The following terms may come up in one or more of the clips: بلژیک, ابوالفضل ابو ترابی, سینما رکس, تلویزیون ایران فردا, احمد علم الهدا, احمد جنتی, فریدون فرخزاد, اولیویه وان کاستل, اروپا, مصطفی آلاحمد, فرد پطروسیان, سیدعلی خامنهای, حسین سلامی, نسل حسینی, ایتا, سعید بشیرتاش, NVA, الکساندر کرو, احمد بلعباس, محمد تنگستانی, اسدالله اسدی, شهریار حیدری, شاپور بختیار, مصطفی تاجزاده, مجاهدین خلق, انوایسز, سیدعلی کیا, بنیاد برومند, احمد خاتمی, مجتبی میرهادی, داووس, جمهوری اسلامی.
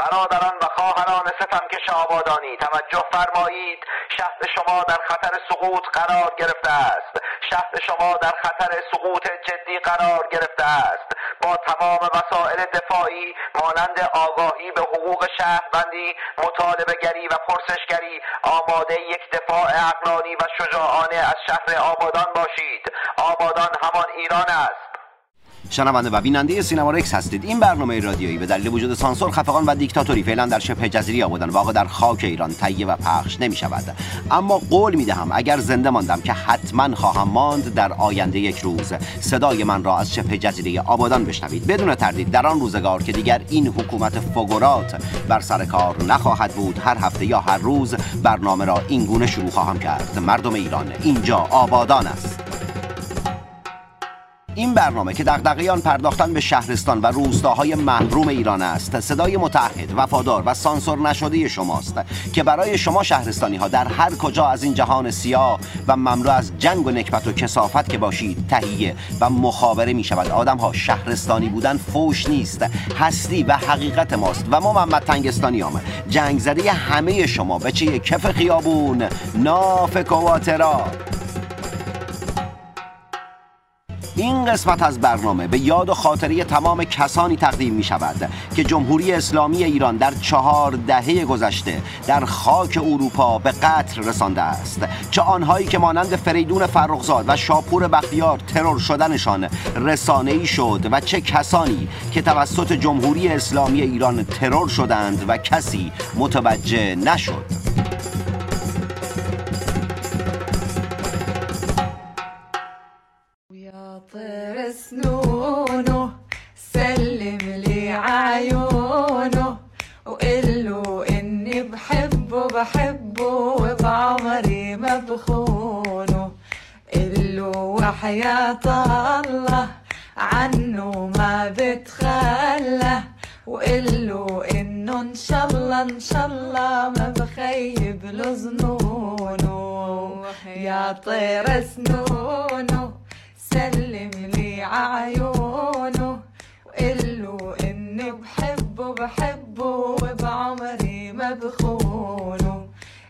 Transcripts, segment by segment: برادران و خواهران ستمکش آبادانی توجه فرمایید، شهر شما در خطر سقوط قرار گرفته است. شهر شما در خطر سقوط جدی قرار گرفته است. با تمام وسایل دفاعی مانند آگاهی به حقوق شهروندی، مطالبه گری و پرسشگری آماده یک دفاع عقلانی و شجاعانه از شهر آبادان باشید. آبادان همان ایران است. شنونده و بیننده سینما رکس هستید. این برنامه رادیویی به دلیل وجود سانسور، خفقان و دیکتاتوری فعلا در شبه جزیره آبادان واقع در خاک ایران تهیه و پخش نمی شود. اما قول می دهم اگر زنده ماندم که حتما خواهم ماند، در آینده یک روز صدای من را از شبه جزیره آبادان بشنوید. بدون تردید در آن روزگار که دیگر این حکومت فقرات بر سر کار نخواهد بود، هر هفته یا هر روز برنامه را این گونه شروع خواهم کرد: مردم ایران، اینجا آبادان است. این برنامه که دغدغه آن پرداختن به شهرستان و روستاهای محروم ایران است، صدای متعهد، وفادار و سانسور نشده شماست که برای شما شهرستانی ها در هر کجا از این جهان سیاه و مملو از جنگ و نکبت و کثافت که باشید تهیه و مخابره می شود. آدم ها، شهرستانی بودن فوش نیست، هستی و حقیقت ماست. و ما محمد تنگستانی هم جنگ زده همه شما، بچه کف خیابون، ناف کواترا. این قسمت از برنامه به یاد و خاطره تمام کسانی تقدیم می شود که جمهوری اسلامی ایران در 4 دهه گذشته در خاک اروپا به قتل رسانده است. چه آنهایی که مانند فریدون فرخزاد و شاپور بختیار ترور شدنشان رسانه‌ای شد و چه کسانی که توسط جمهوری اسلامی ایران ترور شدند و کسی متوجه نشد. طير سنونه سلم لي عيونه وقله اني بحبه بحبه وبعمري ما بخونه قله وحياة الله عنه ما بتخلى وقله انه ان شاء الله ان شاء الله ما بخيب له ظنونه يا طير سنونه سلم لي عيونه وقله اني بحبه بحبه وبعمري ما بخونه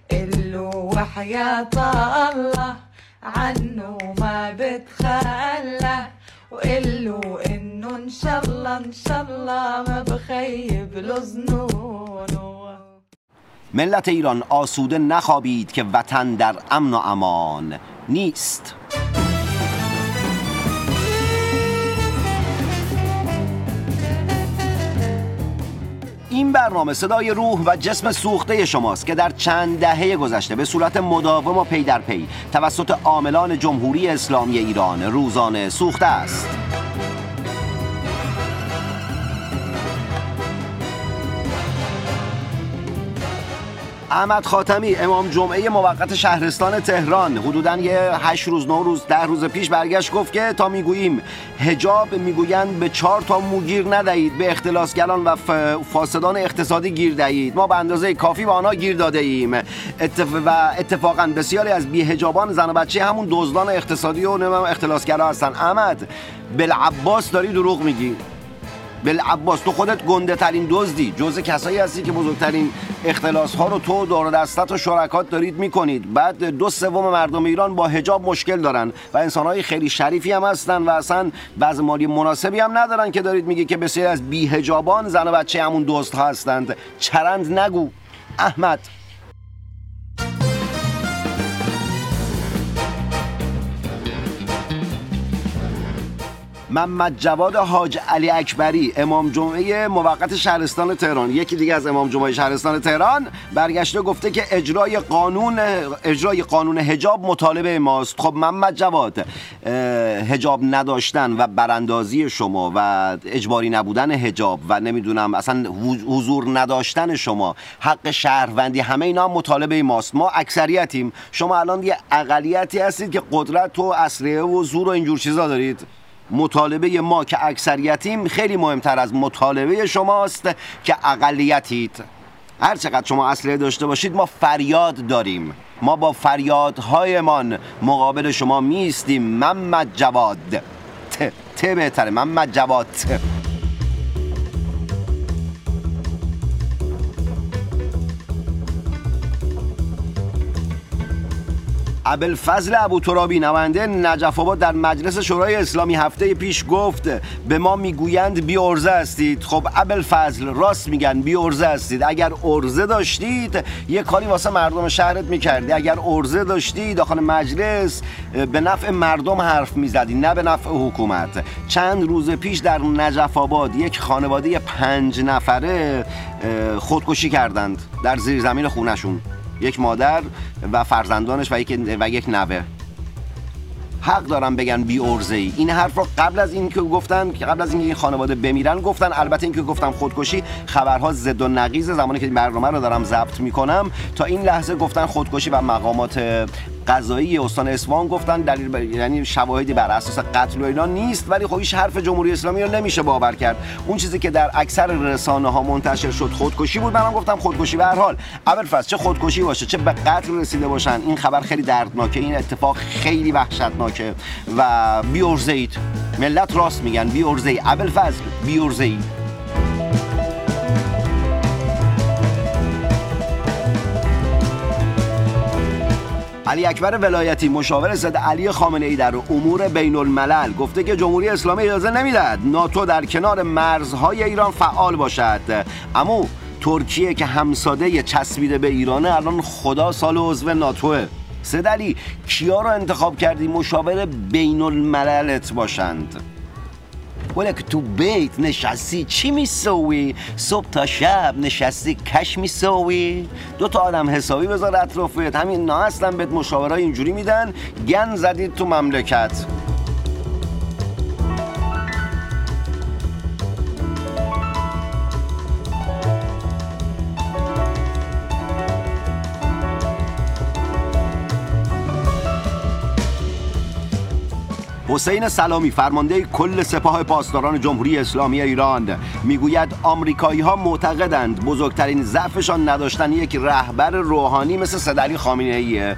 قله وحياة الله عنه ما بتخلى وقله انه ان شاء الله ان شاء الله ما بخيب له ظنونه. ملت ایران، آسوده نخوابید که وطن در امن و امان نیست. این برنامه صدای روح و جسم سوخته شماست که در 4 دهه گذشته به صورت مداوم و پی در پی توسط عاملان جمهوری اسلامی ایران روزانه سوخته است. احمد خاتمی، امام جمعه موقت شهرستان تهران، حدوداً یه 8 روز 9 روز 10 روز پیش برگشت گفت که تا میگوییم حجاب میگویند به 4 تا موگیر ندهید، به اختلاسگران و فاسدان اقتصادی گیر دهید. ما به اندازه کافی به آنها گیر داده ایم و اتفاقاً بسیاری از بی‌حجابان زن و بچه همون دزدان اقتصادی و اختلاسگرا هستن. احمد بلعباس، داری دروغ میگی. بلعباس، تو خودت گنده ترین دزدی، جزء کسایی هستی که بزرگترین اختلاس ها رو تو دور و دستت و شرکات دارید میکنید. بعد 2/3 مردم ایران با حجاب مشکل دارن و انسانهای خیلی شریفی هم هستن و اصلا وضع مالی مناسبی هم ندارن که دارید میگی که بسیاری از بی حجابان زن و بچه همون دزد ها هستند. چرند نگو احمد. محمد جواد حاج علی اکبری، امام جمعه موقت شهرستان تهران، یکی دیگه از امام جمعه شهرستان تهران، برگشته گفته که اجرای قانون حجاب مطالبه ماست. خب محمد جواد، حجاب نداشتن و براندازی شما و اجباری نبودن حجاب و نمیدونم اصلا حضور نداشتن شما، حق شهروندی، همه اینا مطالبه ماست. ما اکثریتیم، شما الان یه اقلیتی هستید که قدرت و اسلحه و زور و اینجور چیزا دارید. مطالبه ما که اکثریتیم خیلی مهمتر از مطالبه شماست که اقلیتید. هر چقدر شما اسلحه داشته باشید ما فریاد داریم، ما با فریادهایمان مقابل شما میستیم. محمد جواد ته بهتره، محمد جواد. ابوالفضل ابو ترابی نماینده نجف‌آباد در مجلس شورای اسلامی هفته پیش گفت به ما میگویند بی عرضه هستید. خب ابوالفضل راست میگن، بی عرضه هستید. اگر عرضه داشتید یه کاری واسه مردم شهرت میکردی، اگر عرضه داشتی داخل مجلس به نفع مردم حرف میزدی نه به نفع حکومت. چند روز پیش در نجف‌آباد یک خانواده 5 نفره خودکشی کردند در زیرزمین خونه‌شون، یک مادر و فرزندانش و یک نوه. حق دارم بگن بی ارزه‌ای. این حرف رو قبل از اینکه این خانواده بمیرن گفتن. البته اینکه گفتم خودکشی، خبرها زد و نقیض. زمانی که برنامه رو دارم ضبط میکنم تا این لحظه گفتن خودکشی و مقامات قضایی استان اصفهان گفتن یعنی شواهدی بر اساس قتل و اینا نیست، ولی خب این حرف جمهوری اسلامی رو نمیشه باور کرد. اون چیزی که در اکثر رسانه‌ها منتشر شد خودکشی بود. منم گفتم خودکشی. به هر حال ابوالفضل چه خودکشی باشه چه به قتل رسیده باشن، این خبر خیلی دردناکه، این اتفاق خیلی وحشتناکه و بی ارزید. ملت راست میگن، بی ارزید. ابوالفضل بی ارزید. علی اکبر ولایتی مشاور سیدعلی خامنه‌ای در امور بین الملل گفته که جمهوری اسلامی اجازه نمیدهد ناتو در کنار مرزهای ایران فعال باشد. اما ترکیه که همسایه چسبیده به ایرانه الان خدا سال عضو ناتوه. سیدعلی کیا رو انتخاب کردی مشاور بین المللت باشند؟ ولی که تو بیت نشستی چی میسوی؟ صبح تا شب نشستی کش میسوی؟ 2 آدم حسابی بذار اطرافت، همین نه اصلا بهت مشاورای اینجوری میدن. گن زدید تو مملکت. حسین سلامی فرمانده کل سپاه پاسداران جمهوری اسلامی ایران میگوید آمریکایی‌ها معتقدند بزرگترین ضعفشان نداشتن یک رهبر روحانی مثل سیدعلی خامنه‌ایه.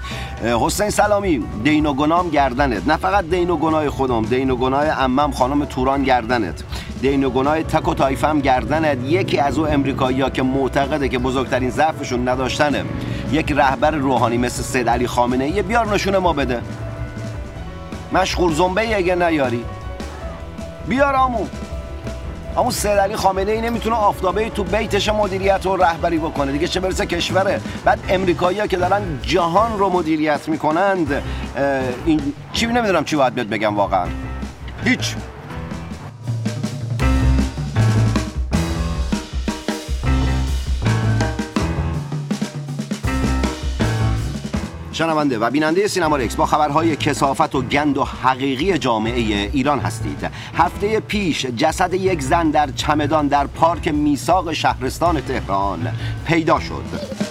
حسین سلامی دین و گناهم گردنت، نه فقط دین و گناه خودم، دین و گناه عمم خانم توران گردنت، دین و گناه تک و طایفه هم گردنت. یکی از او آمریکایی‌ها که معتقده که بزرگترین ضعفشون نداشتنه یک رهبر روحانی مثل سیدعلی خامنه‌ای، بیار نشون ما بده. مشغول زنبه اگه نیاری بیار آمون سیدعلی خامنه‌ای نمیتونه آفتابه تو بیتش مدیریت و رهبری بکنه دیگه، چه برسه کشوره. بعد امریکایی‌ها که دارن جهان رو مدیریت میکنند، این چی نمیدونم چی باید بگم واقعا، هیچ. شنونده و بیننده سینما رکس با خبرهای کثافت و گند و حقیقی جامعه ایران هستید. هفته پیش جسد یک زن در چمدان در پارک میثاق شهرستان تهران پیدا شد.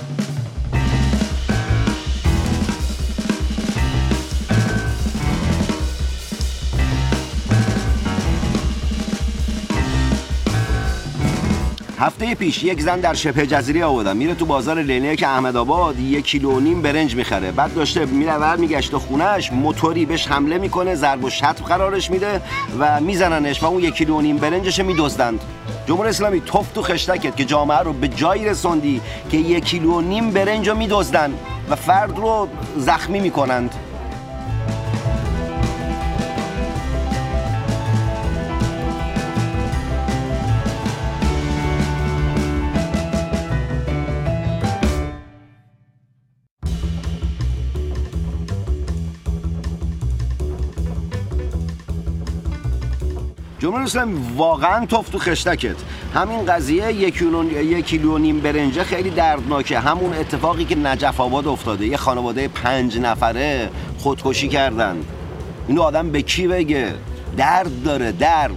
هفته پیش یک زن در شبه جزیره آبادان میره تو بازار لینه که احمد آباد 1.5 کیلو برنج میخره. بعد داشته میره برمیگشته خونهش، موتوری بهش حمله میکنه، ضرب و شتم قرارش میده و میزننش و اون 1.5 کیلو برنجش میدزدند. جمهوری اسلامی توف تو خشتکت که جامعه رو به جایی رسوندی که 1.5 کیلو برنج رو میدزدن و فرد رو زخمی میکنند. جمهوری اسلامی واقعا توف تو خشتکت. همین قضیه 1.5 کیلو برنجه خیلی دردناکه. همون اتفاقی که نجف آباد افتاده، یه خانواده 5 نفره خودکشی کردن. اینو آدم به کی بگه؟ درد داره، درد.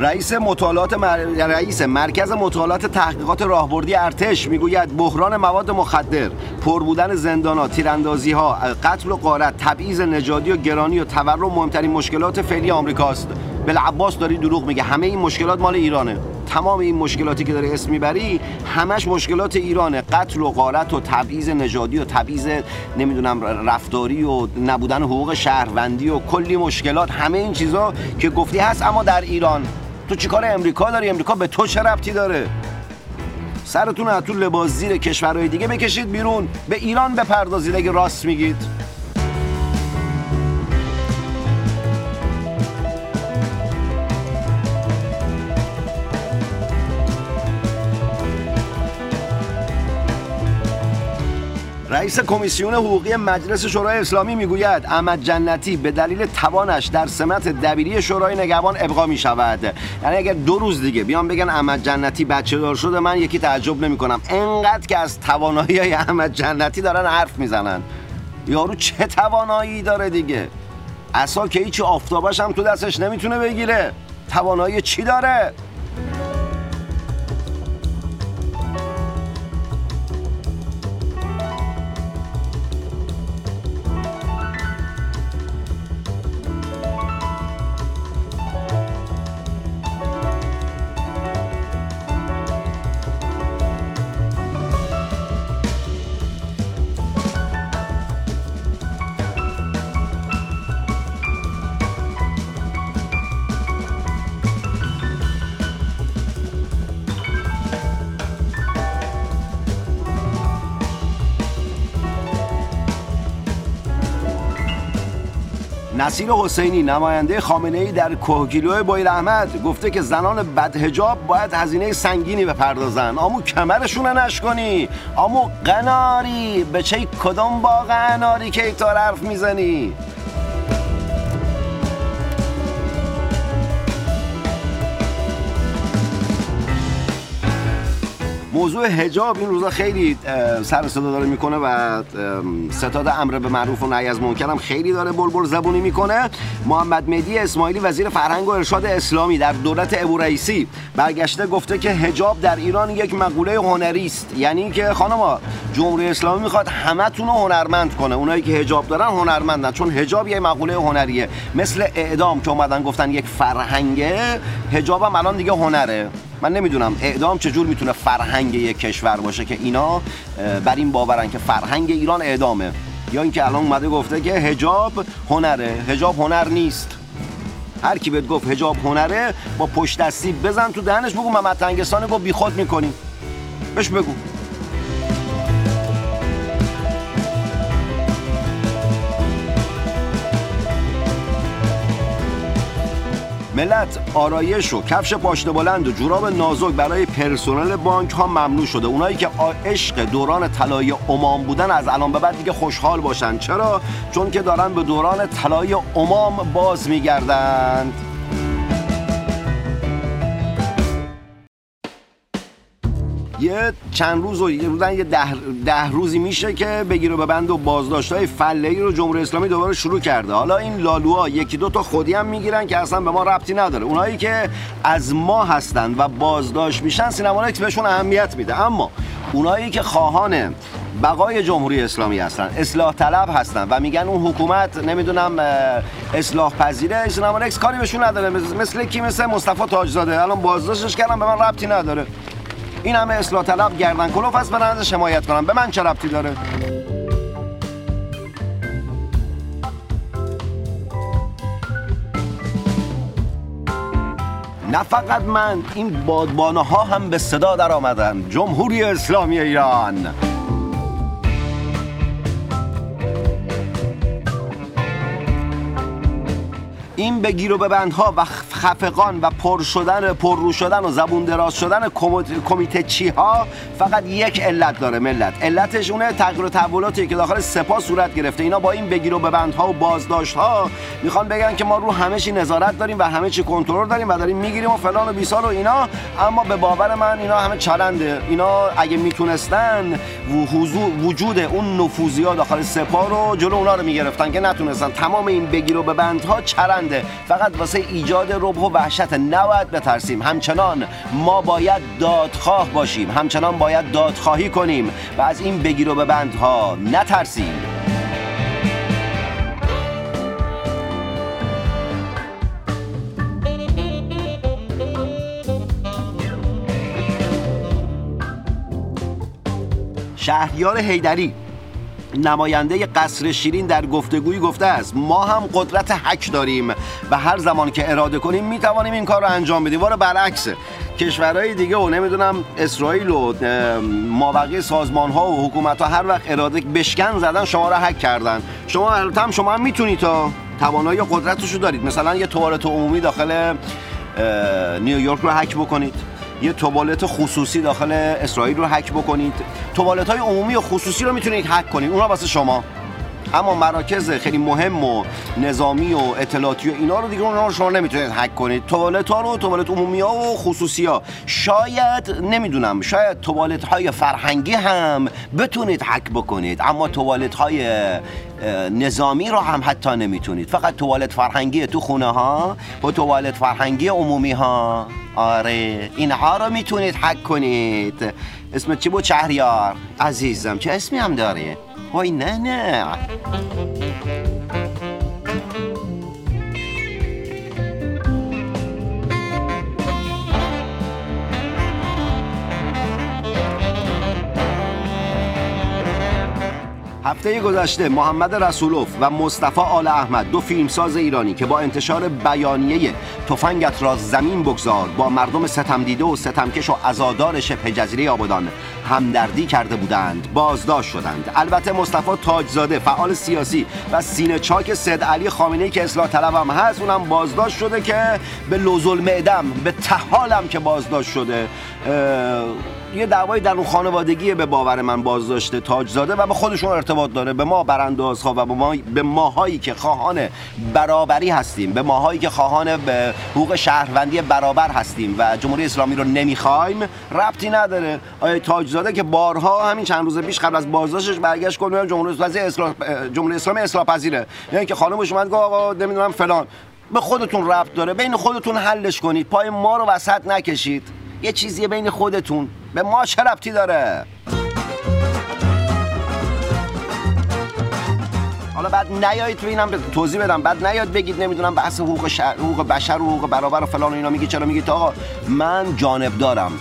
رئیس مرکز مطالعات تحقیقات راهبردی ارتش میگوید بحران مواد مخدر، پر بودن زندان‌ها، تیراندازی‌ها، قتل و غارت، تبعیض نژادی و گرانی و تورم مهمترین مشکلات فعلی آمریکاست. بلعباس داره دروغ میگه، همه این مشکلات مال ایرانه. تمام این مشکلاتی که داره اسم میبری همش مشکلات ایرانه، قتل و غارت و تبعیض نژادی و تبعیض نمیدونم رفتاری و نبودن حقوق شهروندی و کلی مشکلات، همه این چیزا که گفتی هست اما در ایران. تو چیکار امریکا داری؟ امریکا به تو چه ربطی داره؟ سرتون از تو لباس زیر کشورهای دیگه بکشید بیرون، به ایران بپردازید اگه راست میگید. رئیس کمیسیون حقوقی مجلس شورای اسلامی میگوید احمد جنتی به دلیل توانش در سمت دبیری شورای نگهبان ابقا می شود. یعنی اگر 2 روز دیگه بیان بگن احمد جنتی بچه دار شده، من یکی تعجب نمی کنم، انقدر که از توانایی های احمد جنتی دارن حرف میزنن. یارو چه توانایی داره دیگه؟ اصلا که هیچ، آفتابش هم تو دستش نمیتونه بگیره، توانایی چی داره؟ نسل حسینی نماینده خامنه‌ای در کوهگیلوی بویراحمد گفته که زنان بدحجاب باید هزینه سنگینی بپردازن. آمو کمرشون نشکنی، آمو قناری، به چه کدام با قناری که ایتا حرف میزنی؟ موضوع حجاب این روزا خیلی سر صدا داره میکنه و ستاد امر به معروف و نهی از منکر هم خیلی داره بلبل زبونی میکنه. محمد مهدی اسماعیلی وزیر فرهنگ و ارشاد اسلامی در دولت ابورئیسی برگشته گفته که حجاب در ایران یک مقوله هنری است. یعنی که خانما جمهوری اسلامی میخواد همتون رو هنرمند کنه، اونایی که حجاب دارن هنرمندن، چون حجاب یه مقوله هنریه. مثل اعدام که اومدن گفتن یک فرهنگه، حجاب هم الان دیگه هنره. من نمیدونم اعدام چجور میتونه فرهنگ یک کشور باشه که اینا بر این باورن که فرهنگ ایران اعدامه، یا اینکه الان اومده گفته که حجاب هنره. حجاب هنر نیست. هر کی بهت گفت حجاب هنره با پشت دستی بزن تو دهنش، بگو محمد تنگستانی گفت بیخود میکنی، بهش بگو. ملت آرایش و کفش پاشنه بلند و جوراب نازک برای پرسنل بانک ها ممنوع شده. اونایی که عشق دوران طلایی عمان بودن از الان به بعد دیگه خوشحال باشن. چرا؟ چون که دارن به دوران طلایی عمان باز میگردند. یه چند روز و یه 10 روزی میشه که بگیر و ببند و بازداشت‌های فله‌ای رو جمهوری اسلامی دوباره شروع کرده. حالا این لالوها یکی دو تا خودی هم میگیرن که اصلا به ما ربطی نداره. اونایی که از ما هستن و بازداشت میشن سینما رکس بهشون اهمیت میده، اما اونایی که خواهان بقای جمهوری اسلامی هستن، اصلاح طلب هستن و میگن اون حکومت نمیدونم اصلاح پذیره، سینما رکس کاری بهشون نداره. مثل کی؟ مثل مصطفی تاجزاده. الان بازداشتش کردن، به من ربطی نداره. این همه اصلاح طلب گردن کلوف هست، برن ازش حمایت کنم، به من چه ربطی داره؟ نه فقط من، این بادبانه ها هم به صدا در آمدن. جمهوری اسلامی ایران این به گیر و ببندها و خفقان و پر شدن، پررو شدن و زبون دراز شدن کمیته چی ها فقط یک علت داره. ملت علتش اونه تغییر و تحولاتی که داخل سپاه صورت گرفته. اینا با این به گیر و ببندها و بازداشت ها میخوان بگن که ما رو همه چی نظارت داریم و همه چی کنترل داریم و داریم میگیریم و فلان و بیسال و اینا، اما به باور من اینا همه چرنده. اینا اگه میتونستن وجود اون نفوذیا داخل سپاه رو جلو اونا رو میگرفتن که نتونستن. تمام این به گیر و ببندها چرند، فقط واسه ایجاد ربح و وحشت. نباید بترسیم، همچنان ما باید دادخواه باشیم، همچنان باید دادخواهی کنیم و از این بگیر و ببندها نترسیم. شهریار حیدری نماینده قصر شیرین در گفتگویی گفته است ما هم قدرت حک داریم و هر زمان که اراده کنیم میتوانیم این کار رو انجام بدیم. وارو برعکس کشورهای دیگه و نمیدونم اسرائیل و مابقی سازمان ها و حکومت ها هر وقت اراده بشکن زدن شما رو حک کردن. شما البته هم شما هم میتونید تا توانایی قدرتش رو دارید. مثلا یه توالت عمومی داخل نیویورک رو حک بکنید، یه توالت خصوصی داخل اسرائیل رو هک بکنید، توالت‌های عمومی و خصوصی رو میتونید هک کنید، اونها واسه شما. اما مراکز خیلی مهم و نظامی و اطلاعاتی و اینا رو دیگه اونها رو شما نمیتونید هک کنید. توالت‌ها رو، توالت عمومی‌ها و خصوصی‌ها، شاید نمیدونم، شاید توالت‌های فرهنگی هم بتونید هک بکنید، اما توالت‌های نظامی رو هم حتی نمیتونید. فقط توالت فرهنگی تو خونه‌ها و توالت فرهنگی عمومی‌ها، آره اینها رو میتونید هک کنید. اسمت چی بود شهریار عزیزم؟ چه اسمی هم داره؟ وای نه هفته گذشته محمد رسولوف و مصطفی آلاحمد، دو فیلمساز ایرانی که با انتشار بیانیه تفنگت را زمین بگذار با مردم ستمدیده و ستمکش و عزادار شبه جزیره آبادان همدردی کرده بودند، بازداشت شدند. البته مصطفی تاجزاده فعال سیاسی و سینه چاک سید علی خامنه‌ای که اصلاح طلب هم هست، اونم بازداشت شده که به لوزل معدم، به تحالم که بازداشت شده، یه دعوای درون خانوادگی به باور من بازداشت تاجزاده و به خودشون ارتباط داره، به ما براندازها و به ماهایی که خواهان برابری هستیم، به ماهایی که خواهان به حقوق شهروندی برابر هستیم و جمهوری اسلامی رو نمیخوایم ربطی نداره. آیه تاجزاده که بارها همین چند روز پیش قبل از بازداشتش برگشت کنه جمهوری اسلامی اصلاح پذیره، یعنی که خانمش اومد گفت آقا نمیدونم فلان، به خودتون ربط داره، بین خودتون حلش کنید، پای ما رو وسط نکشید، یه چیزیه بین خودتون، به ما چه ربطی داره؟ حالا بعد نیایید تو اینم توضیح بدم، بعد نیاد بگید نمیدونم بحث حقوق بشر و حقوق برابر و فلان و اینا میگی، چرا میگید آقا من جانب دارم،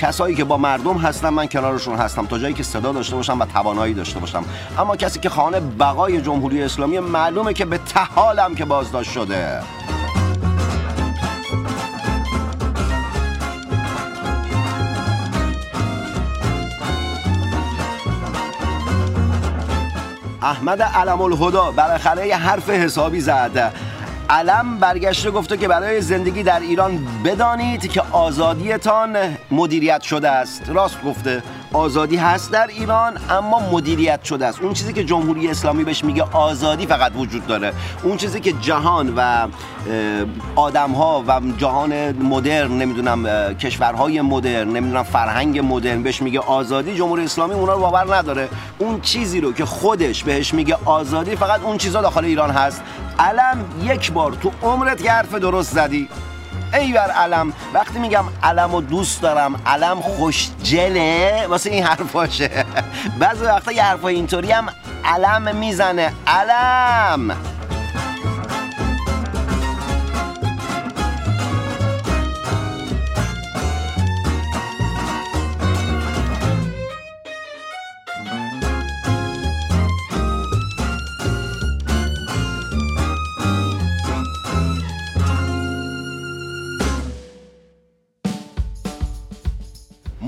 کسایی که با مردم هستن من کنارشون هستم تا جایی که صدا داشته باشم و توانایی داشته باشم، اما کسی که خواهان بقای جمهوری اسلامی معلومه که به تحالم که بازداشت شده. احمد علم الهدا بالاخره یه حرف حسابی زد. علم برگشته گفته که برای زندگی در ایران بدانید که آزادیتان مدیریت شده است. راست گفته، آزادی هست در ایران اما مدیریت شده است. اون چیزی که جمهوری اسلامی بهش میگه آزادی فقط وجود داره، اون چیزی که جهان و آدم‌ها و جهان مدرن، نمیدونم کشورهای مدرن، نمیدونم فرهنگ مدرن بهش میگه آزادی، جمهوری اسلامی اونا رو باور نداره. اون چیزی رو که خودش بهش میگه آزادی فقط اون چیزا داخل ایران هست. علم یک بار تو عمرت یه حرف درست زدی، ای بر علم. وقتی میگم علمو دوست دارم، علم خوشجله، واسه این حرفاشه. بعضی وقتا یه حرفای اینطوری هم علم میزنه. علم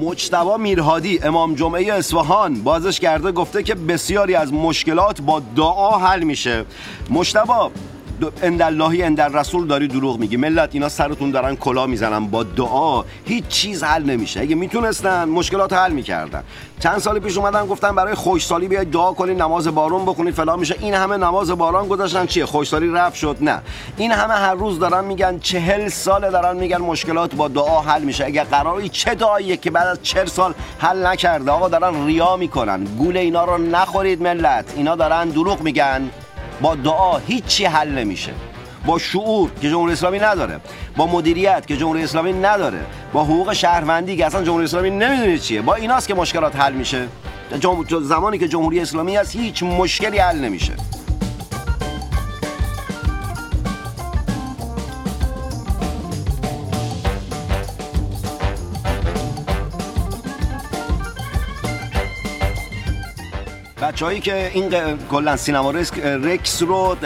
مجتبی میرهادی امام جمعه اصفهان بازش کرده، گفته که بسیاری از مشکلات با دعا حل میشه. مجتبی انداللهی اندر رسول داری دروغ میگی، ملت اینا سرتون دارن کلا میزنن، با دعا هیچ چیز حل نمیشه، اگه میتونستن مشکلات حل میکردن. چند سال پیش اومدن گفتن برای خوشسالی بیاید دعا کنید، نماز بارون بخونید فلان میشه، این همه نماز بارون گذاشتن چیه؟ خوشسالی رفت شد؟ نه، این همه هر روز دارن میگن، 40 ساله دارن میگن مشکلات با دعا حل میشه، اگه قراری چه دعاییه که بعد از 40 سال حل نکرده؟ آقا دارن ریا میکنن، گول اینا رو نخورید ملت، اینا دارن دروغ میگن. با دعا هیچی حل نمیشه، با شعور که جمهوری اسلامی نداره، با مدیریت که جمهوری اسلامی نداره، با حقوق شهروندی که اصلا جمهوری اسلامی نمیدونه چیه، با ایناست که مشکلات حل میشه. زمانی که جمهوری اسلامی هست هیچ مشکلی حل نمیشه. بچه‌هایی که این کلا سینما رکس رو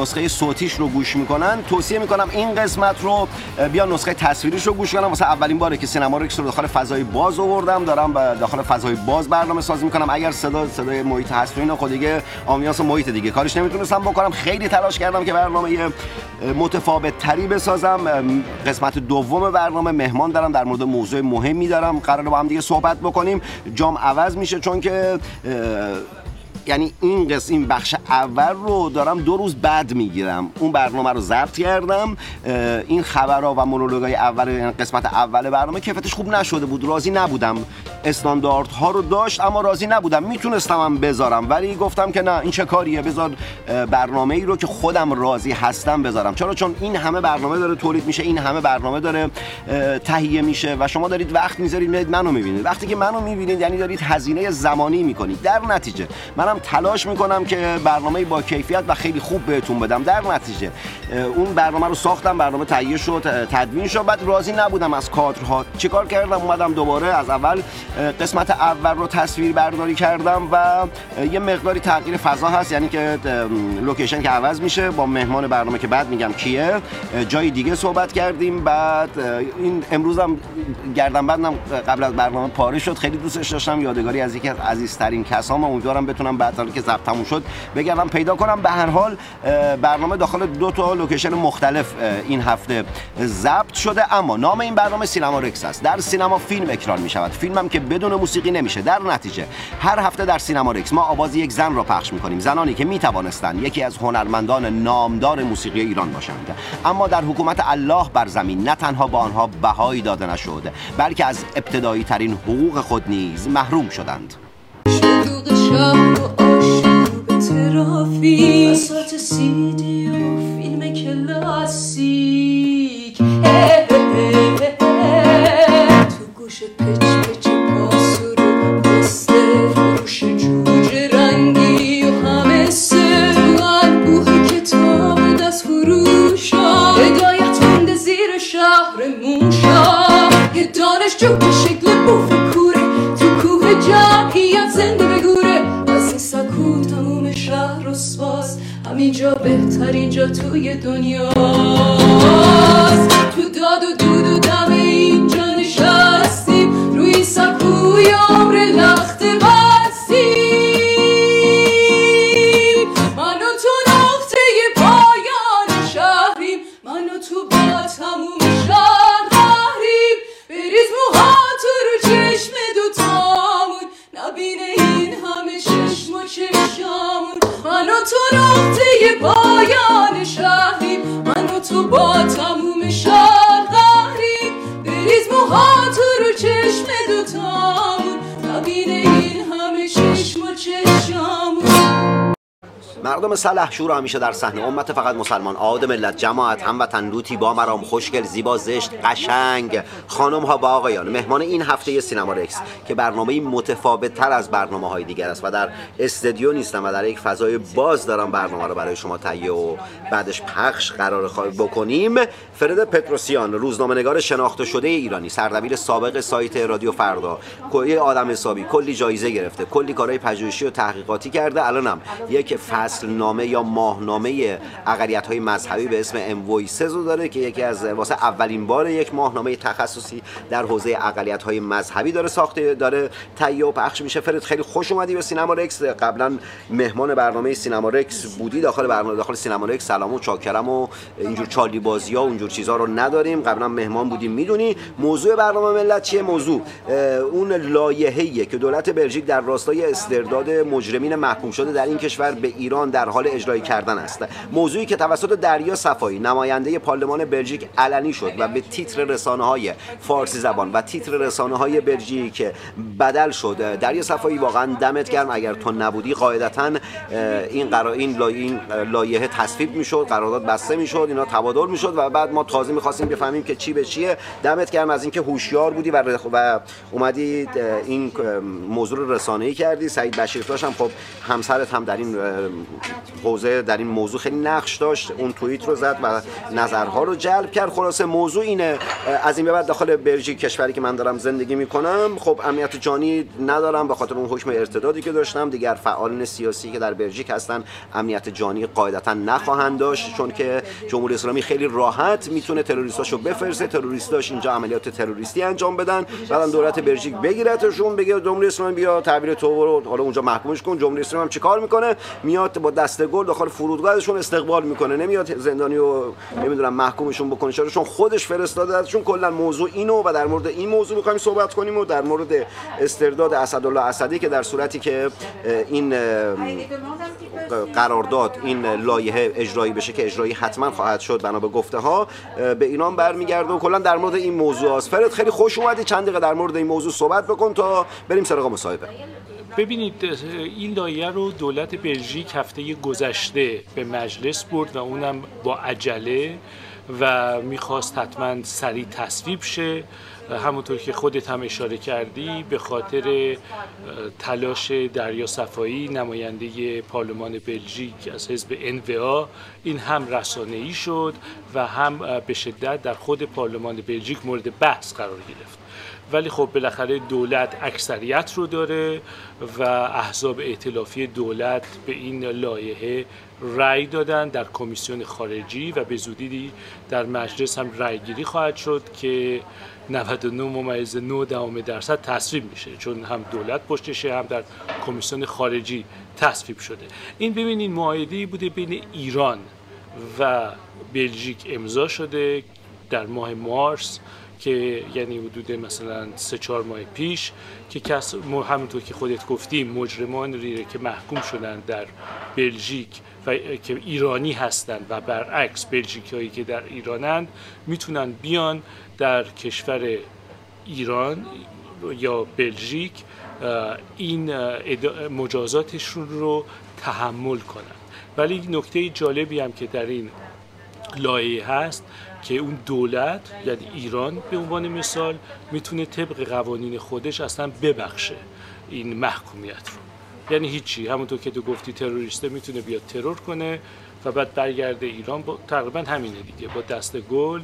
نسخه صوتیش رو گوش میکنن توصیه میکنم این قسمت رو بیا نسخه تصویریش رو گوش کنم. واسه اولین باره که سینما رکس رو داخل فضای باز آوردم، دارم با داخل فضای باز برنامه سازی میکنم. اگر صدای محیط هست و اینا، خود دیگه آمیانس محیط دیگه کارش نمیتونستم بکنم. خیلی تلاش کردم که برنامه متفاوت تری بسازم. قسمت دوم برنامه مهمان دارم، در مورد موضوع مهمی دارم، قراره با هم دیگه صحبت بکنیم. جام عوض میشه چون که یعنی این بخش اول رو دارم 2 روز بعد میگیرم. اون برنامه رو ضبط کردم، این خبرها و مونولوگای اول، یعنی قسمت اول برنامه کیفیتش خوب نشده بود، راضی نبودم. استانداردها رو داشت اما راضی نبودم. میتونستمم بذارم ولی گفتم که نه، این چه کاریه، بذار برنامه‌ای رو که خودم راضی هستم بذارم. چرا؟ چون این همه برنامه داره تولید میشه، این همه برنامه داره تهیه میشه و شما دارید وقت میذارید منو میبینید. وقتی که منو میبینید یعنی دارید هزینه زمانی میکنید. در نتیجه من تلاش میکنم که برنامه با کیفیت و خیلی خوب بهتون بدم. در نتیجه اون برنامه رو ساختم، برنامه تهیه شد، تدوین شد، بعد راضی نبودم از کادرها. چیکار کردم؟ اومدم دوباره از اول قسمت اول رو تصویر برداری کردم و یه مقداری تغییر فضا هست، یعنی که لوکیشن که عوض میشه، با مهمان برنامه که بعد میگم کیه جای دیگه صحبت کردیم. بعد این امروزم گردنبندم قبل از برنامه پاره شد، خیلی دوستش داشتم، یادگاری از یکی از عزیزترین کسام. امیدوارم بتونم بعد حالا که ضبط تموم شد بگردم پیدا کنم. به هر حال برنامه داخل 2 تا لوکیشن مختلف این هفته ضبط شده. اما نام این برنامه سینما رکس است. در سینما فیلم اکران می شود، فیلمم که بدون موسیقی نمیشه. در نتیجه هر هفته در سینما رکس ما آواز یک زن را پخش می کنیم، زنانی که می توانستند یکی از هنرمندان نامدار موسیقی ایران باشند، اما در حکومت الله بر زمین نه تنها با آنها بهایی داده نشد، بلکه از ابتدایی ترین حقوق خود نیز محروم شدند. ترافیک بساط سیدی و فیلم کلاسیک تو گوش پچ پاسور و بسته فروش جوجه رنگی و همه سرگان بوه کتاب دست فروشا هدایتمند زیر شهر موشا یه دانشجو که شکل بوف کوره تو کوه جمعیت زنده شهر و سواز همینجا بهترین جا توی دنیاست. تو داد و دود و دم اینجا نشستیم روی سکوی عمر لخت بستیم. من و تو نقطه پایان شهریم، من و تو با تموم شهر قهریم. بریز موها تو رو چشم دوتامون نبینه این همه چشم و چشامون. من و تو نقطه پایان شهریم، من و تو با تموم شهر قهریم. بریز موها تو رو چشم دوتامون نبینه این همه چشم و چشامون. مردم صلح شور همیشه در صحنه، امت فقط مسلمان، عاد ملت، جماعت، هموطن، لوتی با مرام، خوشگل، زیبا، زشت، قشنگ، خانم ها با آقایان. مهمان این هفته سینما رکس که برنامه‌ای متفاوت‌تر از برنامه‌های دیگر است و در استودیو نیستم و در یک فضای باز دارم برنامه رو برای شما تهیه و بعدش پخش قرار خواهیم بکنیم. فرد پطروسیان، روزنامه‌نگار شناخته شده ایرانی، سردبیر سابق سایت رادیو فردا، یه آدم حسابی، کلی جایزه گرفته، کلی کارهای پژوهشی و تحقیقاتی کرده. الانم یک فصل نامه یا ماهنامه اقلیت‌های مذهبی به اسم انوایسز رو داره که یکی از واسه اولین بار یک ماهنامه تخصصی در حوزه اقلیت‌های مذهبی داره ساخته، داره تهیه و پخش میشه. فرید خیلی خوش اومدی به سینما رکس. قبلا مهمان برنامه سینما رکس بودی، داخل برنامه داخل سینما رکس سلام و چاکرم و اینجور چالی بازی‌ها اونجور چیزا رو نداریم. قبلا مهمان بودیم، میدونی موضوع برنامه ملت چیه. موضوع اون لایحه‌ایه که دولت بلژیک در راستای استرداد مجرمین محکوم شده در این کشور به ایران در حال اجرای کردن است. موضوعی که توسط دریا صفایی، نماینده پارلمان بلژیک، علنی شد و به تیتر رسانه‌های فارسی زبان و تیتر رسانه‌های بلژیک بدل شد. دریا صفایی واقعا دمت گرم. اگر تو نبودی قاعدتاً این لایحه تصویب می‌شد، قرارداد بسته می‌شد، اینا تبادل می‌شد و بعد ما تازه می‌خواستیم بفهمیم که چی به چیه. دمت گرم از اینکه هوشیار بودی و اومدی این موضوع رسانه‌ای کردی. سعید بشیرتاش هم خب همسرت هم در این حوزه در این موضوع خیلی نقش داشت، اون توییت رو زد و نظرها رو جلب کرد. خلاصه موضوع اینه از این به بعد داخل بلژیک، کشوری که من دارم زندگی میکنم، خب امنیت جانی ندارم به خاطر اون حکم ارتدادی که داشتم. دیگر فعالان سیاسی که در بلژیک هستن امنیت جانی قاعدتا نخواهند داشت، چون که جمهوری اسلامی خیلی راحت میتونه تروریستاشو بفرسته، تروریستاش اینجا عملیات تروریستی انجام بدن، بعدم دولت بلژیک بگیرتشون، بگه جمهوری اسلامی بیا تعبیر تو رو حالا اونجا محکومش کن. جمهوری اسلامی هم چیکار میکنه؟ میاد با دستگل داخل فرودگاهشون استقبال میکنه، نمیاد زندانیو نمیدونم محکومشون بکنه، چون خودش فرستادتشون. کلا موضوع اینو و در مورد این موضوع می‌خوایم صحبت کنیم و در مورد استرداد اسدالله اسدی که در صورتی که این قرارداد، این لایحه اجرایی بشه که اجرایی حتما خواهد شد بنا به گفته ها، به اینام برمیگرده و کلا در مورد این موضوع است. فرد خیلی خوش اومدی، چند دقیقه در مورد این موضوع صحبت بکن تا بریم سراغ مصاحبه. ببینید، این لایحه رو دولت بلژیک هفته گذشته به مجلس برد و اونم با عجله و میخواست حتما سریع تصویب شه، همونطور که خودت هم اشاره کردی به خاطر تلاش دریا صفایی نماینده پارلمان بلژیک از حزب NVA. این هم رسانه‌ای شد و هم به شدت در خود پارلمان بلژیک مورد بحث قرار گرفت. ولی خب بالاخره دولت اکثریت رو داره و احزاب ائتلافی دولت به این لایحه رأی دادن در کمیسیون خارجی و به زودی در مجلس هم رأی گیری خواهد شد که 99.9% تصویب میشه، چون هم دولت پشتشه هم در کمیسیون خارجی تصویب شده. این ببینید معاهده‌ای بوده بین ایران و بلژیک امضا شده در ماه مارس، که یعنی حدود مثلا 3-4 ماه پیش، که کس همونطور که خودت گفتی مجرمان ریره که محکوم شدن در بلژیک و که ایرانی هستند و برعکس بلژیکیایی که در ایرانند میتونن بیان در کشور ایران یا بلژیک این مجازاتشون رو تحمل کنن. ولی نکته جالبی هم که در این لایحه هست که اون دولت یعنی ایران به عنوان مثال میتونه طبق قوانین خودش اصلا ببخشه این محکومیت رو، یعنی هیچی، همونطور که تو گفتی تروریسته میتونه بیاد ترور کنه و بعد برگرده ایران، با تقریبا همینه دیگه، با دست گل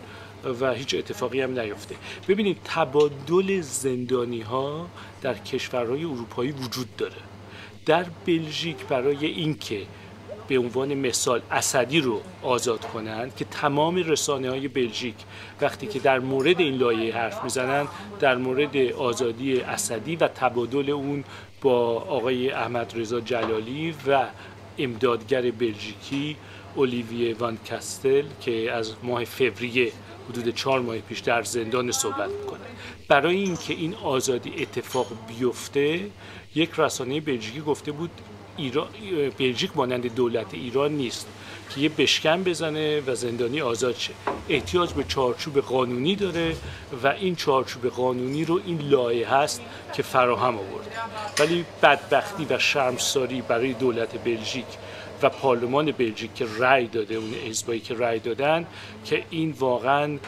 و هیچ اتفاقی هم نیفته. ببینید تبادل زندانی ها در کشورهای اروپایی وجود داره. در بلژیک برای اینکه به عنوان مثال اسدی رو آزاد کنند که تمام رسانه‌های بلژیک وقتی که در مورد این لایحه حرف میزنند در مورد آزادی اسدی و تبادل اون با آقای احمد رضا جلالی و امدادگر بلژیکی اولیویه وان کاستل که از ماه فوریه حدود 4 ماه پیش در زندان صحبت میکنه. برای اینکه این آزادی اتفاق بیفته یک رسانه بلژیکی گفته بود بلژیک مانند دولت ایران نیست که یه بشکن بزنه و زندانی آزاد شه، احتیاج به چارچوب قانونی داره و این چارچوب قانونی رو این لایحه است که فراهم آورده. ولی بدبختی و شرمساری برای دولت بلژیک و پارلمان بلژیک که رأی داده، اون حزبایی که رأی دادن، که این واقعا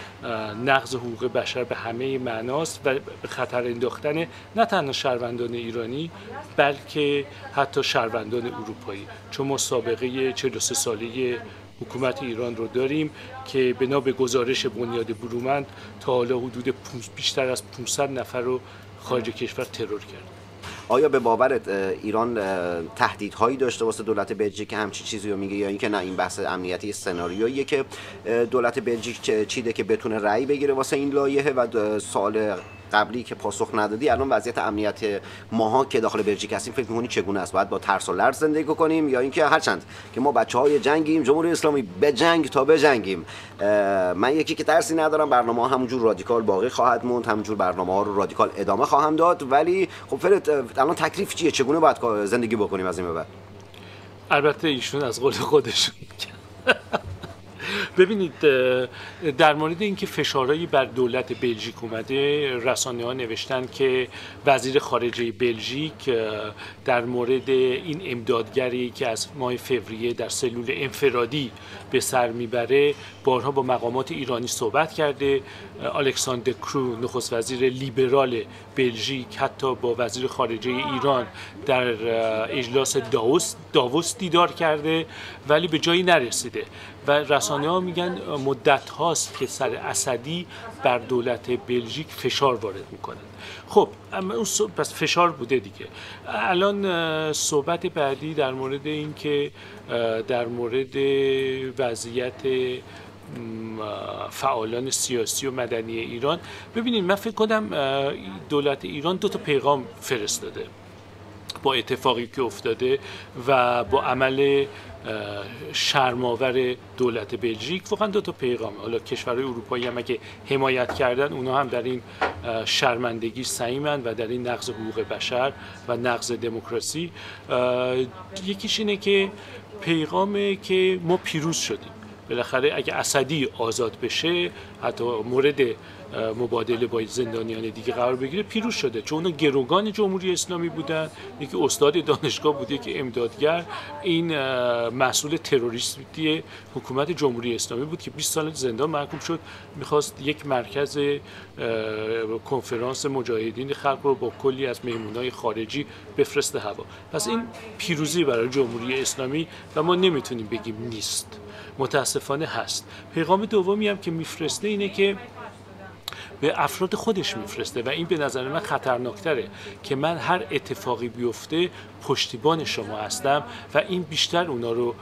نقض حقوق بشر به همه معناست و به خطر انداختن نه تنها شهروندان ایرانی بلکه حتی شهروندان اروپایی، چون ما سابقه 43 ساله حکومت ایران رو داریم که بنا به گزارش بنیاد برومند تا حالا حدود بیشتر از 500 نفر رو خارج کشور ترور کرد. آیا به باورت ایران تهدیدهایی داشته واسه دولت بلژیک که همچین چیزی رو میگه، یا اینکه نه این بحث امنیتی سناریویی که دولت بلژیک چیده که بتونه رأی بگیره واسه این لایحه؟ و سال قبلی که پاسخ ندادی، الان وضعیت امنیت ماها که داخل بلژیک هستیم فکر می‌کنی چگونه است؟ باید با ترس و لرز زندگی کنیم، یا اینکه هرچند که ما بچه‌های جنگیم، جمهوری اسلامی بجنگ تا بجنگیم. من یکی که ترسی ندارم، برنامه‌ها همونجور رادیکال باقی خواهد موند، همونجور برنامه‌ها رو رادیکال ادامه خواهم داد. ولی خب فرد الان تکلیف چیه؟ چگونه باید زندگی بکنیم از این به بعد؟ البته ایشون از قول خودشون ببینید در مورد اینکه فشارهایی بر دولت بلژیک اومده، رسانه‌ها نوشتن که وزیر خارجه بلژیک در مورد این امدادگری که از ماه فوریه در سلول انفرادی به سر میبره بارها با مقامات ایرانی صحبت کرده. الکساندر کرو نخست وزیر لیبرال بلژیک حتی با وزیر خارجه ایران در اجلاس داووس دیدار کرده ولی به جایی نرسیده و رسانه‌ها میگن مدت هاست که سر اسدی بر دولت بلژیک فشار وارد میکنن. خب اون پس فشار بوده دیگه. الان صحبت بعدی در مورد این که در مورد وضعیت فعالان سیاسی و مدنی ایران. ببینید من فکر کنم دولت ایران دو تا پیغام فرستاده با اتفاقی که افتاده و با عمل شرم‌آور دولت بلژیک. واقعا دو تا پیغام. حالا کشورهای اروپایی هم که حمایت کردن اونا هم در این شرمندگی سهیمن و در این نقض حقوق بشر و نقض دموکراسی. یکیش اینه که پیغامه که ما پیروز شدیم، بالاخره اگه اسدی آزاد بشه حتی مورد مبادله با زندانیان دیگه قرار بگیره پیروز شده، چون اون گروگان جمهوری اسلامی بودن، یکی استاد دانشگاه بوده که امدادگر، این مسئول تروریستی حکومت جمهوری اسلامی بود که 20 سال زندان محکوم شد، میخواست یک مرکز کنفرانس مجاهدین خلق رو با کلی از مهمونای خارجی بفرسته هوا. پس این پیروزی برای جمهوری اسلامی و ما نمیتونیم بگیم نیست، متاسفانه هست. پیغام دومی هم که میفرسته اینه که به افراد خودش میفرسته و این به نظر من خطرناکتره که من هر اتفاقی بیفته پشتیبان شما هستم و این بیشتر اونا رو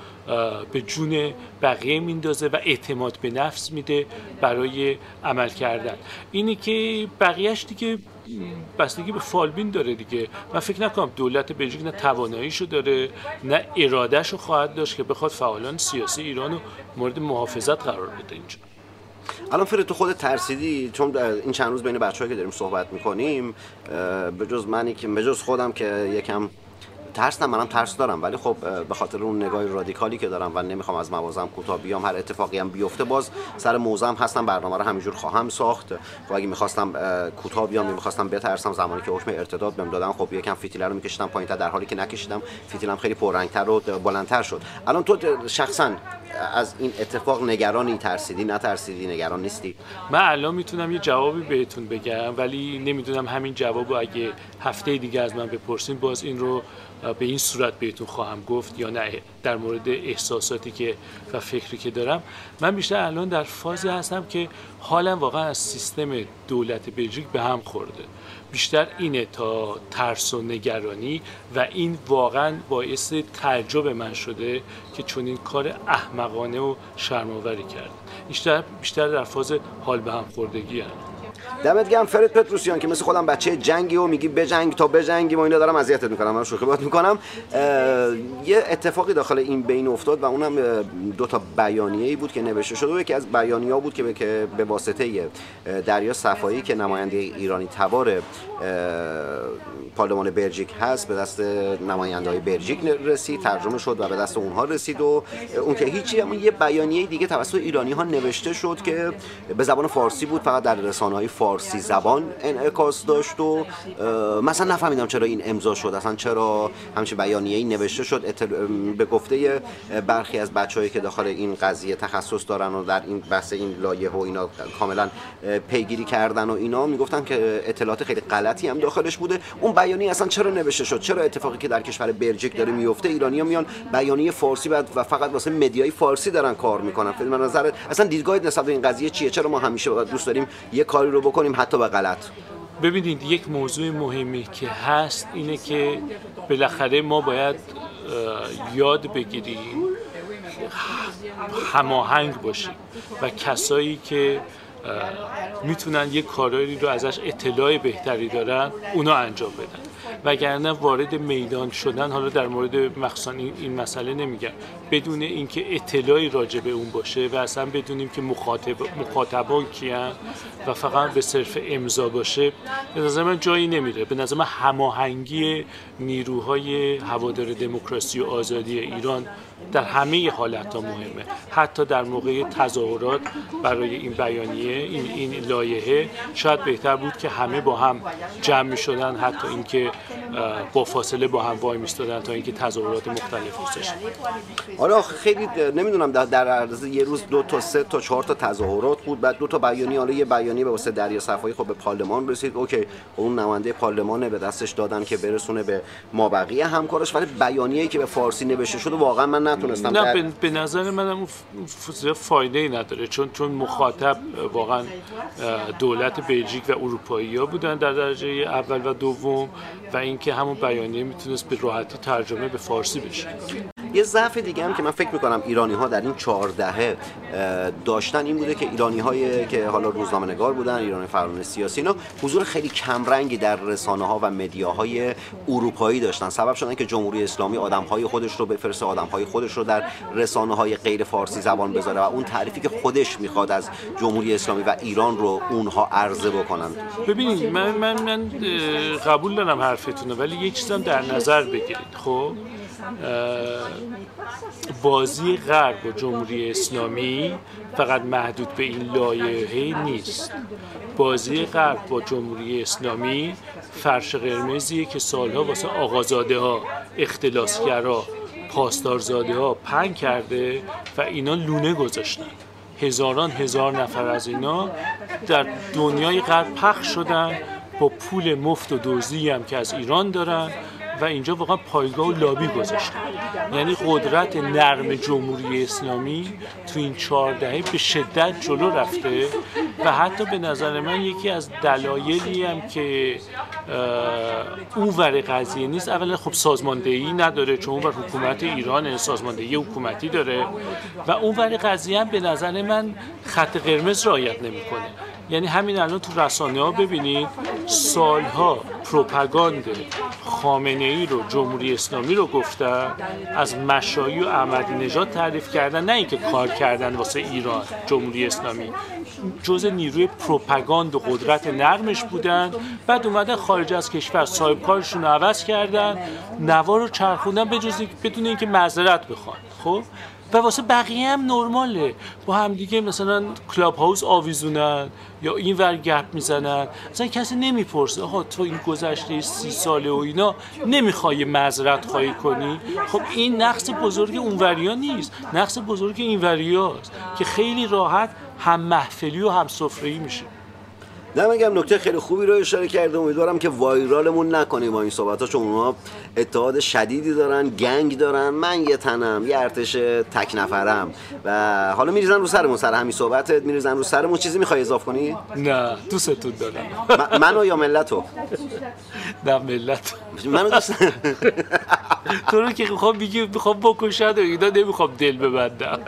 به جون بقیه میندازه و اعتماد به نفس میده برای عمل کردن. اینی که بقیهش دیگه بستگی به فالبین داره دیگه. من فکر نکنم دولت بلژیک نه تواناییشو داره نه ارادهشو خواهد داشت که بخواد فعالان سیاسی ایرانو مورد محافظت قرار بده اینجا. الان فرید تو خودت ترسیدی، چون این چند روز بین بچه‌هایی که داریم صحبت می‌کنیم بجز خودم که یکم ترس منم ترس دارم، ولی خب به خاطر اون نگاه رادیکالی که دارم و نمیخوام از موازم کوتاه بیام، هر اتفاقی هم بیفته باز سر موزم هستم، برنامه رو همینجور خواهم ساخت. خب اگه میخواستم کوتاه بیام میخواستم بترسم، زمانی که حکم ارتداد بهم دادن خب یکم فتیله رو میکشیدم پایین‌تر، در حالی که نکشیدم فتیلم خیلی پررنگتر و بلندتر شد. الان تو شخصا از این اتفاق نگرانی؟ ترسیدی؟ نترسیدی؟ نگران نیستی؟ من الان میتونم یه جوابی بهتون بگم ولی نمیدونم همین جوابو اگه هفته دیگه از من بپرسین باز این رو به این صورت بهتون خواهم گفت یا نه. در مورد احساساتی که و فکری که دارم، من بیشتر الان در فازی هستم که حالا واقعا از سیستم دولت بلژیک به هم خورده، بیشتر اینه تا ترس و نگرانی و این واقعا باعث تعجب من شده که چون این کار احمقانه و شرم‌آوری کرد. بیشتر در فاز حال به هم خوردگی هستم. دمت گرم فرد پطروسیان که مثل خودم بچه جنگی و میگی بجنگ تا بجنگی، ما اینا دارم اذیتت میکنم، من شوخی باهات میکنم. یه اتفاقی داخل این بین افتاد و اونم دو تا بیانیه‌ای بود که نوشته شده و یکی از بیانیه‌ها بود که به واسطه دریا صفایی که نماینده ایرانی تبار پارلمان بلژیک هست به دست نماینده‌های بلژیک رسید، ترجمه شد و به دست اونها رسید و اون که هیچی. اما یه بیانیه دیگه توسط ایرانی‌ها نوشته شد که به زبان فارسی بود، فقط در رسانه‌های فارسی زبان انعکاس داشت و مثلا نفهمیدم چرا این امضا شد، اصلا چرا همچین بیانیه‌ای نوشته شد. به گفته برخی از بچه‌هایی که داخل این قضیه تخصص دارن و در این بحث این لایحه و اینا کاملا پیگیری کردن و اینا میگفتن که اطلاعات خیلی غلطی هم داخلش بوده. اون بیانیه اصلا چرا نوشته شد؟ چرا اتفاقی که در کشور بلژیک داره میفته ایرانی‌ها میان بیانیه فارسی و فقط واسه مدیای فارسی دارن کار میکنن؟ به نظر اصلا دیدگاهت نسبت به این قضیه چیه؟ چرا ما همیشه دوست داریم یه کاری رو بکنیم حتی به غلط؟ ببینید یک موضوع مهمی که هست اینه که بالاخره ما باید یاد بگیریم هماهنگ باشیم و کسایی که میتونن یک کارایی رو ازش اطلاع بهتری دارن اونا انجام بدن. وگرنه وارد میدان شدن، حالا در مورد مخصوصا این مسئله نمیگم، بدون اینکه اطلاعی راجع به اون باشه و اصلا بدونیم که مخاطبان کیان و فقط به صرف امضا باشه، به نظر من جایی نمیره. به نظر من هماهنگی نیروهای هوادار دموکراسی و آزادی ایران در همه حالت‌ها مهمه، حتی در موقع تظاهرات برای این بیانیه، این لایحه، شاید بهتر بود که همه با هم جمع می‌شدن، حتی اینکه با فاصله با هم وای می‌ایستادن تا اینکه تظاهرات مختلف بشه. حالا خیلی نمیدونم در عرض یه روز 2 تا 3 تا 4 تا تظاهرات بود، بعد 2 تا بیانیه، حالا یه بیانیه به واسه دریا صفایی خب به پارلمان رسید، اوکی اون نماینده پارلمان به دستش دادن که برسونه به مابقی همکاراش، ولی بیانیه‌ای که به فارسی نوشته شده واقعا من نتونستم. نه به نظر من اون فایده‌ای نداره، چون مخاطب واقعا دولت بلژیک و اروپایی‌ها بودن در درجه اول و دوم، و اینکه همون بیانیه میتونست به راحتی ترجمه به فارسی بشه. یه ضعف دیگه هم که من فکر می‌کنم ایرانی‌ها در این 14 داشتن این بوده که ایرانی‌های که حالا روزنامه‌نگار بودن، ایرانی فعالان سیاسی، اینا حضور خیلی کمرنگی در رسانه‌ها و مدیاهای اروپایی داشتن. سبب شدن که جمهوری اسلامی آدم‌های خودش رو بفرسته، آدم‌های خودش رو در رسانه‌های غیر فارسی زبان بذاره و اون تعریفی که خودش می‌خواد از جمهوری اسلامی و ایران رو اونها عرضه بکنن. ببینید من قبول دارم حرفتون، ولی یه چیزی هم در نظر بگیرید. خب بازی غرب و جمهوری اسلامی فقط محدود به این لایحه نیست. بازی غرب با جمهوری اسلامی فرش قرمزیه که سالها واسه آقازاده ها، اختلاسگرا، پاسدارزاده ها پهن کرده و اینا لونه گذاشتن. هزار نفر از اینا در دنیای غرب پخش شدن با پول مفت و دزدی هم که از ایران دارن و اینجا واقعا پایگاه و لابی گذاشتن. یعنی قدرت نرم جمهوری اسلامی تو این 14 به شدت جلو رفته و حتی به نظر من یکی از دلایلی هم که اون ور قضیه نیست، اولا خب سازماندهی نداره، چون اون ور حکومت ایران سازماندهی حکومتی داره و اون ور قضیه هم به نظر من خط قرمز رعایت نمیکنه. یعنی همین الان تو رسانه ها ببینید، سالها پروپاگاند خامنه ای رو، جمهوری اسلامی رو گفتن، از مشایی و احمدی نژاد تعریف کردن، نه اینکه کار کردن واسه ایران. جمهوری اسلامی جزء نیروی پروپاگاند و قدرت نرمش بودن، بعد اومدن خارج از کشور صاحب کارشون رو عوض کردن، نوار رو چرخوندن بدون اینکه معذرت بخوان. خب و واسه بقیه هم نرماله، با همدیگه مثلا کلاب هاوس آویزونن یا این ور گپ میزنن، مثلا کسی نمیپرسه آقا تو این گذشته 30 ساله و اینا نمیخوای معذرت خواهی کنی؟ خب این نقص بزرگ اونوریا نیست، نقص بزرگ اینوریاست که خیلی راحت هم محفلی و هم سفره‌ای میشه. نمیگم نکته خیلی خوبی رو اشاره کرده، امیدوارم که وایرالمون نکنه با این صحبت‌ها، چون اونا اتحاد شدیدی دارن، گنگ دارن، من یه تنم، یه ارتش تک نفرم و حالا میریزن رو سرمون، سر همین صحبتت میریزن رو سرمون. چیزی میخوای اضافه کنی؟ نه دوستتون دارم. منو یا ملتو؟ نه ملت. منو دوست تو رو که میخوام بکشم و اینا، نمیخوام دل ببندم.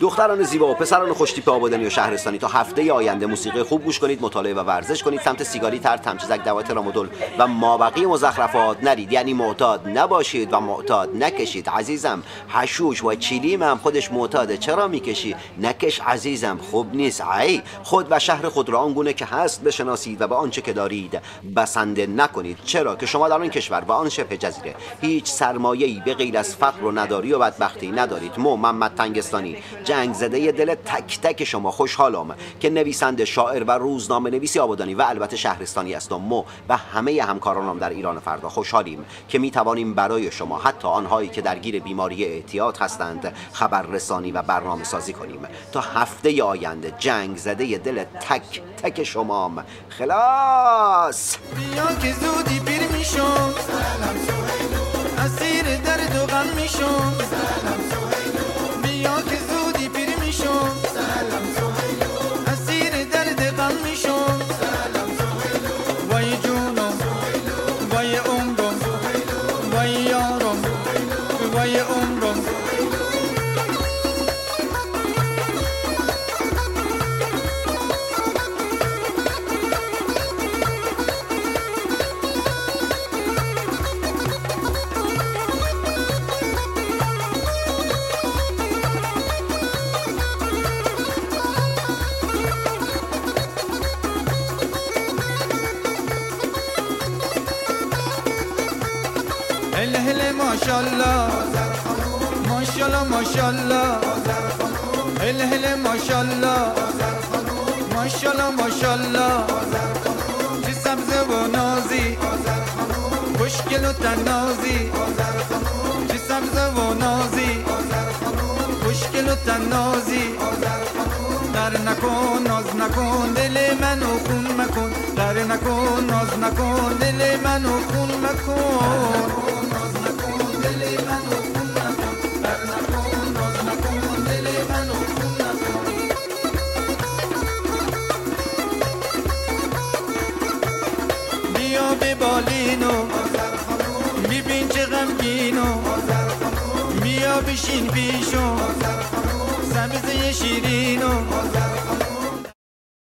دختران زیبا و پسران خوش‌تیپ آبادانی و شهرستانی، تا هفته آینده موسیقی خوب گوش کنید، مطالعه و ورزش کنید، سمت سیگاری تر، تمچزک، دوات رامادول و مابقی مزخرفات نرید، یعنی معتاد نباشید و معتاد نکشید عزیزم. حشوش و چیلیم هم خودش معتاده، چرا میکشی؟ نکش عزیزم، خوب نیست. ای خود و شهر خود را آنگونه که هست بشناسید و به آنچه که دارید بسنده نکنید، چرا که شما در این کشور و آن شبه جزیره هیچ سرمایه‌ای به غیر از فقر و نداری و بدبختی ندارید. محمد تنگستانی، جنگ زده دل تک تک شما، خوشحالم که نویسنده، شاعر و روزنامه‌نویس آبادانی و البته شهرستانی هستم. ما و همه همکارانم در ایران فردا خوشحالیم که می توانیم برای شما، حتی آنهایی که درگیر بیماری اعتیاد هستند، خبررسانی و برنامه سازی کنیم. تا هفته آینده، جنگ زده دل تک تک شما. خلاص بیا که زودی پیر میشم، اسیر درد و غم میشم، بیا که زودی پیر میشم، اسیر درد غم میشم. وای جونم، وای عمرم، وای یارم، وای عمرم. ماشاءالله ماشاءالله ماشاءالله هل هل ماشاءالله ماشاءالله ماشاءالله چه سبز و نازی خوشگل و تنازی چه سبز و نازی خوشگل و تنازی در نکن ناز نکن دل منو خون مکن در نکن ناز نکن دل منو خون مکن ببین چه غمگینو بیا بشین پیشو سبزه شیرینو